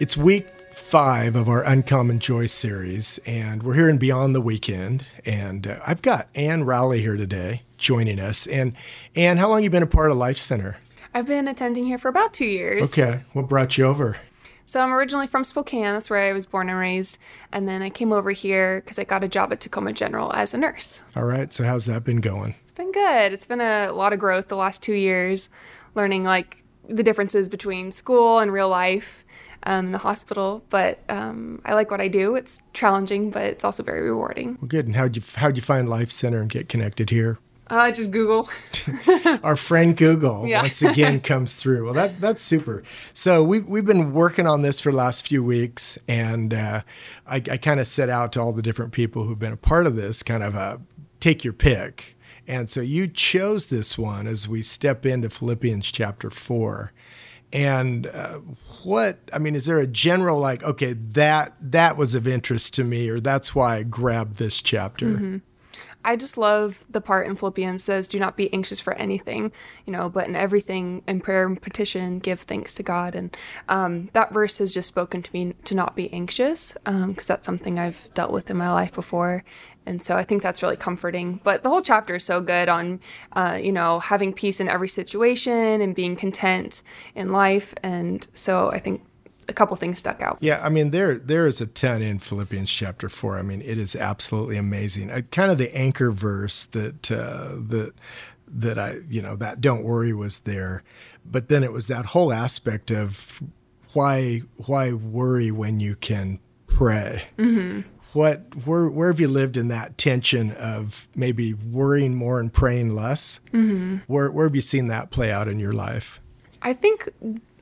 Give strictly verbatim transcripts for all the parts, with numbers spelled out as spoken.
It's week five of our Uncommon Joy series, and we're here in Beyond the Weekend, and uh, I've got Ann Rowley here today joining us. And Ann, how long have you been a part of Life Center? I've been attending here for about two years. Okay. What brought you over? So I'm originally from Spokane. That's where I was born and raised. And then I came over here because I got a job at Tacoma General as a nurse. All right. So how's that been going? It's been good. It's been a lot of growth the last two years, learning like the differences between school and real life. Um, the hospital, but um, I like what I do. It's challenging, but it's also very rewarding. Well, good. And how'd you, how'd you find Life Center and get connected here? Uh, just Google. Our friend Google, yeah. Once again, comes through. Well, that that's super. So we, we've been working on this for the last few weeks, and uh, I, I kind of set out to all the different people who've been a part of this, kind of a take your pick. And so you chose this one as we step into Philippians chapter four. And uh, what, I mean, is there a general like, okay, that that was of interest to me, or that's why I grabbed this chapter? Mm-hmm. I just love the part in Philippians says, do not be anxious for anything, you know, but in everything, in prayer and petition, give thanks to God. And um, that verse has just spoken to me to not be anxious, because um, that's something I've dealt with in my life before. And so I think that's really comforting. But the whole chapter is so good on, uh, you know, having peace in every situation and being content in life. And so I think a couple things stuck out. Yeah, I mean, there there is a ton in Philippians chapter four. I mean, it is absolutely amazing. Uh, kind of the anchor verse that uh, that that I, you know, that don't worry was there, but then it was that whole aspect of why why worry when you can pray. Mm-hmm. What where where have you lived in that tension of maybe worrying more and praying less? Mm-hmm. Where where have you seen that play out in your life? I think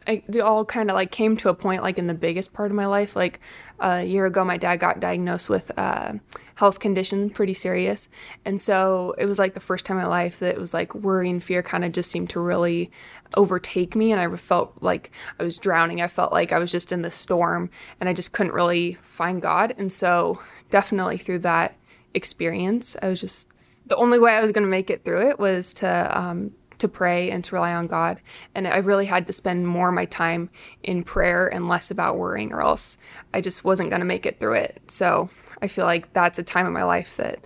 it all kind of like came to a point like in the biggest part of my life. Like a year ago, my dad got diagnosed with a health condition, pretty serious. And so it was like the first time in my life that it was like worry and fear kind of just seemed to really overtake me. And I felt like I was drowning. I felt like I was just in the storm and I just couldn't really find God. And so definitely through that experience, I was just, the only way I was going to make it through it was to, um, to pray and to rely on God. And I really had to spend more of my time in prayer and less about worrying, or else I just wasn't going to make it through it. So I feel like that's a time in my life that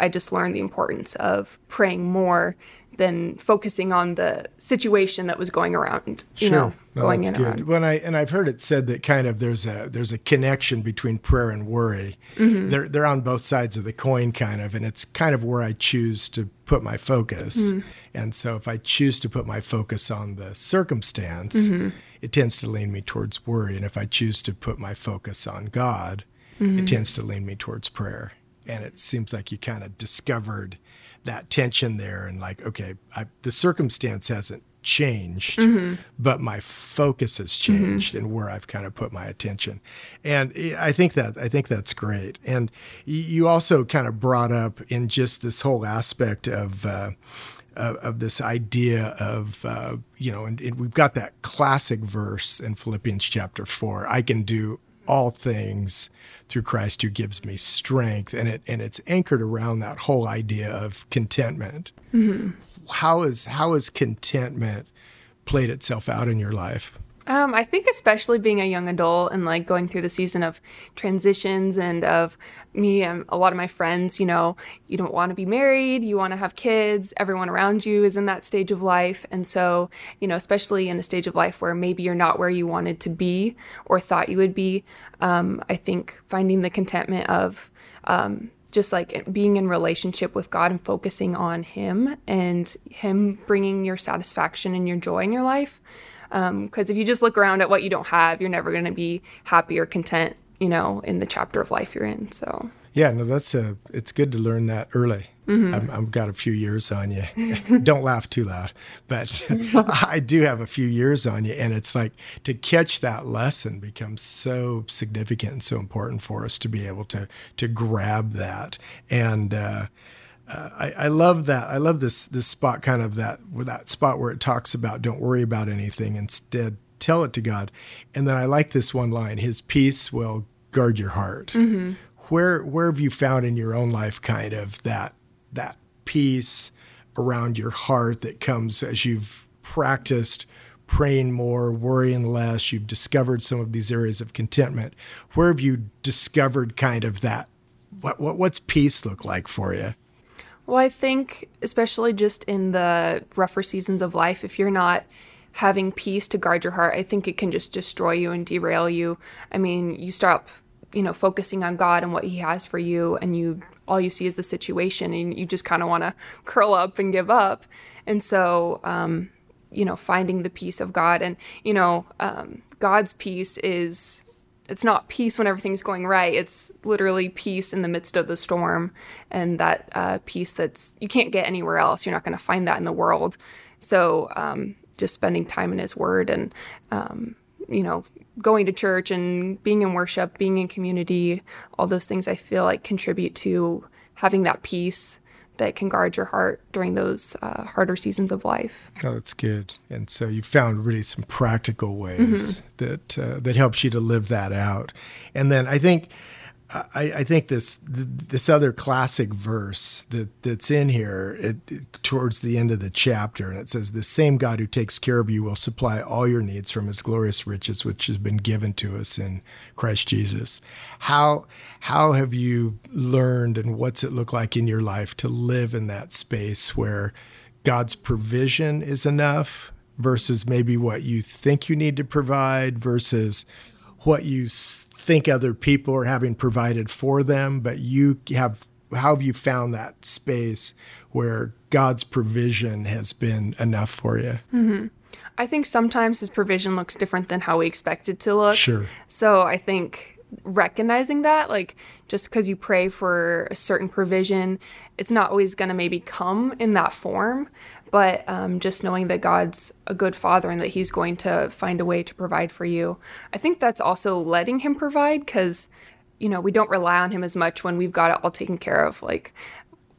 I just learned the importance of praying more than focusing on the situation that was going around, you sure. know, well, going in good. around. When I, and I've heard it said that kind of there's a there's a connection between prayer and worry. Mm-hmm. They're, they're on both sides of the coin, kind of, and it's kind of where I choose to put my focus. Mm-hmm. And so if I choose to put my focus on the circumstance, mm-hmm. it tends to lean me towards worry. And if I choose to put my focus on God, mm-hmm. it tends to lean me towards prayer. And it seems like you kind of discovered that tension there and like, okay, I, the circumstance hasn't changed, mm-hmm. but my focus has changed mm-hmm. and where I've kind of put my attention. And I think that, I think that's great. And you also kind of brought up in just this whole aspect of, uh, of, of this idea of, uh, you know, and, and we've got that classic verse in Philippians chapter four, I can do all things through Christ who gives me strength. And it and it's anchored around that whole idea of contentment. Mm-hmm. How is how has contentment played itself out in your life? Um, I think especially being a young adult and like going through the season of transitions and of me and a lot of my friends, you know, you don't want to be married, you want to have kids, everyone around you is in that stage of life. And so, you know, especially in a stage of life where maybe you're not where you wanted to be or thought you would be, um, I think finding the contentment of um, just like being in relationship with God and focusing on Him and Him bringing your satisfaction and your joy in your life. Um, because if you just look around at what you don't have, you're never going to be happy or content, you know, in the chapter of life you're in. So, yeah, no, that's a, it's good to learn that early. Mm-hmm. I'm, I've got a few years on you. Don't laugh too loud, but I do have a few years on you. And it's like to catch that lesson becomes so significant and so important for us to be able to, to grab that. And, uh, Uh, I, I love that. I love this this spot, kind of that that spot where it talks about don't worry about anything. Instead, tell it to God. And then I like this one line, His peace will guard your heart. Mm-hmm. Where where have you found in your own life kind of that that peace around your heart that comes as you've practiced praying more, worrying less. You've discovered some of these areas of contentment. Where have you discovered kind of that? What, what what's peace look like for you? Well, I think especially just in the rougher seasons of life, if you're not having peace to guard your heart, I think it can just destroy you and derail you. I mean, you stop, you know, focusing on God and what he has for you, and you all you see is the situation, and you just kind of want to curl up and give up. And so, um, you know, finding the peace of God, and, you know, um, God's peace is... It's not peace when everything's going right. It's literally peace in the midst of the storm, and that uh, peace that's you can't get anywhere else. You're not going to find that in the world. So um, just spending time in his word, and, um, you know, going to church and being in worship, being in community, all those things I feel like contribute to having that peace that can guard your heart during those uh, harder seasons of life. Oh, that's good. And so you found really some practical ways mm-hmm. that uh, that helps you to live that out. And then I think I, I think this this other classic verse that, that's in here it, it, towards the end of the chapter, and it says, "The same God who takes care of you will supply all your needs from his glorious riches, which has been given to us in Christ Jesus." How how have you learned, and what's it look like in your life to live in that space where God's provision is enough versus maybe what you think you need to provide versus what you think other people are having provided for them, but you have, how have you found that space where God's provision has been enough for you? Mm-hmm. I think sometimes his provision looks different than how we expect it to look. Sure. So I think recognizing that, like, just because you pray for a certain provision, it's not always going to maybe come in that form, but um, just knowing that God's a good father and that he's going to find a way to provide for you. I think that's also letting him provide, because, you know, we don't rely on him as much when we've got it all taken care of. Like,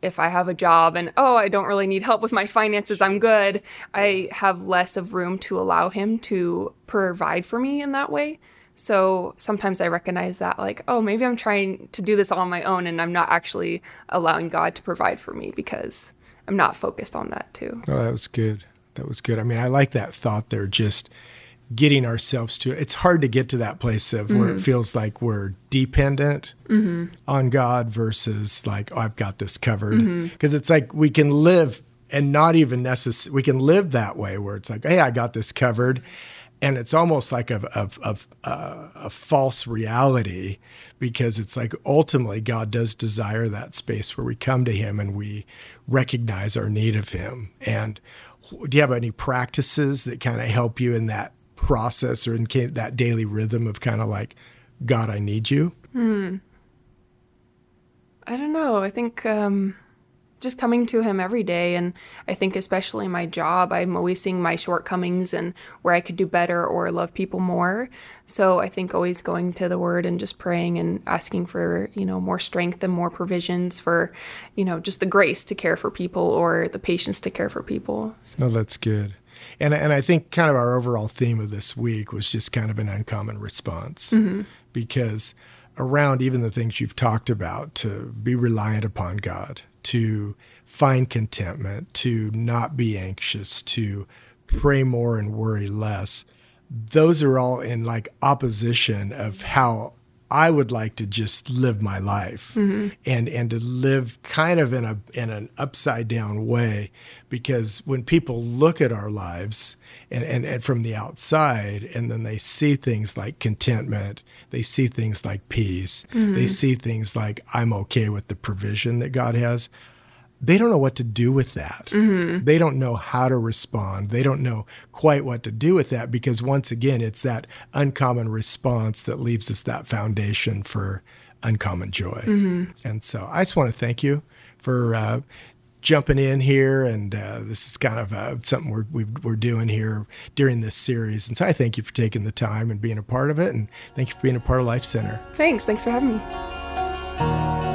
if I have a job and, oh, I don't really need help with my finances, I'm good, I have less of room to allow him to provide for me in that way. So sometimes I recognize that, like, oh, maybe I'm trying to do this all on my own and I'm not actually allowing God to provide for me because I'm not focused on that too. Oh, that was good. That was good. I mean, I like that thought there, just getting ourselves to it. It's hard to get to that place of mm-hmm. where it feels like we're dependent mm-hmm. on God versus like, oh, I've got this covered. Because mm-hmm. it's like we can live and not even necessarily, we can live that way where it's like, hey, I got this covered. And it's almost like a, a, a, a, a false reality, because it's like ultimately God does desire that space where we come to him and we recognize our need of him. And do you have any practices that kind of help you in that process or in that daily rhythm of kind of like, God, I need you? Hmm. I don't know. I think... Um... just coming to him every day. And I think especially in my job, I'm always seeing my shortcomings and where I could do better or love people more. So I think always going to the word and just praying and asking for, you know, more strength and more provisions for, you know, just the grace to care for people or the patience to care for people. So. No, that's good. And and I think kind of our overall theme of this week was just kind of an uncommon response mm-hmm. because around even the things you've talked about, to be reliant upon God, to find contentment, to not be anxious, to pray more and worry less. Those are all in like opposition of how I would like to just live my life mm-hmm. and, and to live kind of in a in an upside down way, because when people look at our lives and, and, and from the outside, and then they see things like contentment, they see things like peace, mm-hmm. they see things like I'm okay with the provision that God has, they don't know what to do with that. Mm-hmm. They don't know how to respond. They don't know quite what to do with that, because once again, it's that uncommon response that leaves us that foundation for uncommon joy. Mm-hmm. And so I just want to thank you for uh, jumping in here. And uh, this is kind of uh, something we're, we've, we're doing here during this series. And so I thank you for taking the time and being a part of it. And thank you for being a part of Life Center. Thanks. Thanks for having me.